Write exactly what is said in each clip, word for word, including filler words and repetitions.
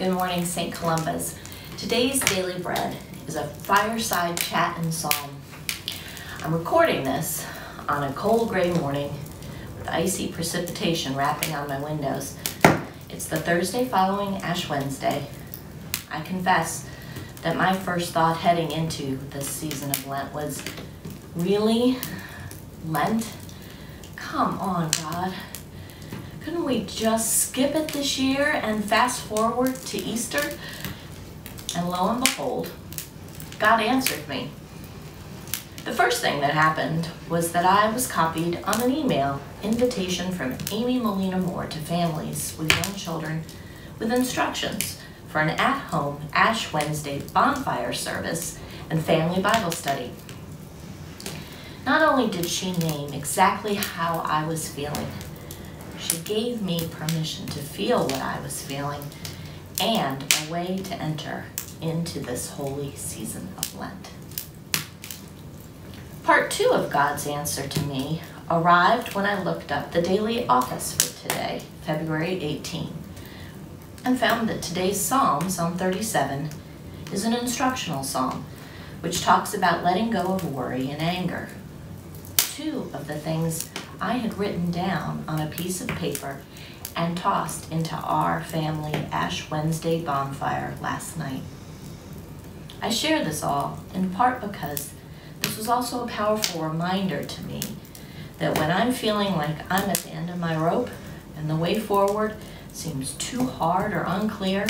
Good morning, Saint Columba's. Today's Daily Bread is a fireside chat and psalm. I'm recording this on a cold gray morning with icy precipitation rapping on my windows. It's the Thursday following Ash Wednesday. I confess that my first thought heading into this season of Lent was, really? Lent? Come on, God. Couldn't we just skip it this year and fast forward to Easter? And lo and behold, God answered me. The first thing that happened was that I was copied on an email invitation from Amy Molina Moore to families with young children with instructions for an at-home Ash Wednesday bonfire service and family Bible study. Not only did she name exactly how I was feeling, she gave me permission to feel what I was feeling and a way to enter into this holy season of Lent. Part two of God's answer to me arrived when I looked up the daily office for today, February eighteenth, and found that today's psalm, Psalm thirty-seven, is an instructional psalm which talks about letting go of worry and anger. Two of the things I had written down on a piece of paper and tossed into our family Ash Wednesday bonfire last night. I share this all in part because this was also a powerful reminder to me that when I'm feeling like I'm at the end of my rope and the way forward seems too hard or unclear,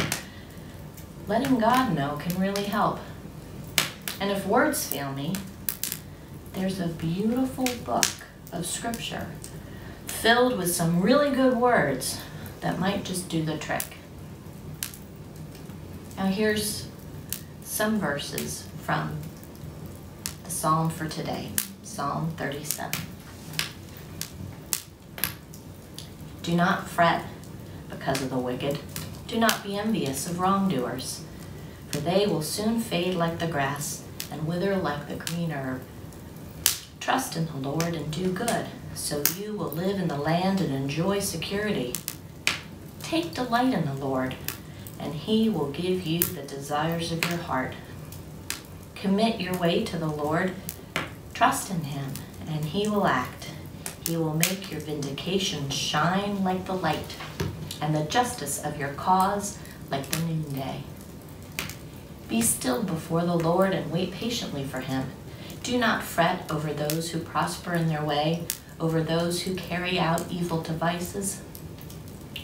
letting God know can really help. And if words fail me, there's a beautiful book of scripture filled with some really good words that might just do the trick. Now here's some verses from the psalm for today, Psalm thirty-seven. Do not fret because of the wicked. Do not be envious of wrongdoers, for they will soon fade like the grass and wither like the green herb. Trust in the Lord and do good, so you will live in the land and enjoy security. Take delight in the Lord, and he will give you the desires of your heart. Commit your way to the Lord. Trust in him, and he will act. He will make your vindication shine like the light, and the justice of your cause like the noonday. Be still before the Lord and wait patiently for him. Do not fret over those who prosper in their way, over those who carry out evil devices.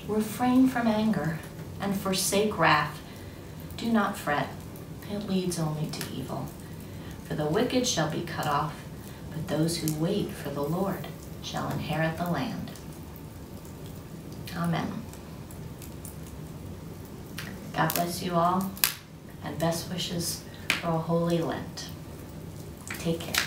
Refrain from anger and forsake wrath. Do not fret, it leads only to evil. For the wicked shall be cut off, but those who wait for the Lord shall inherit the land. Amen. God bless you all, and best wishes for a holy Lent. Take care.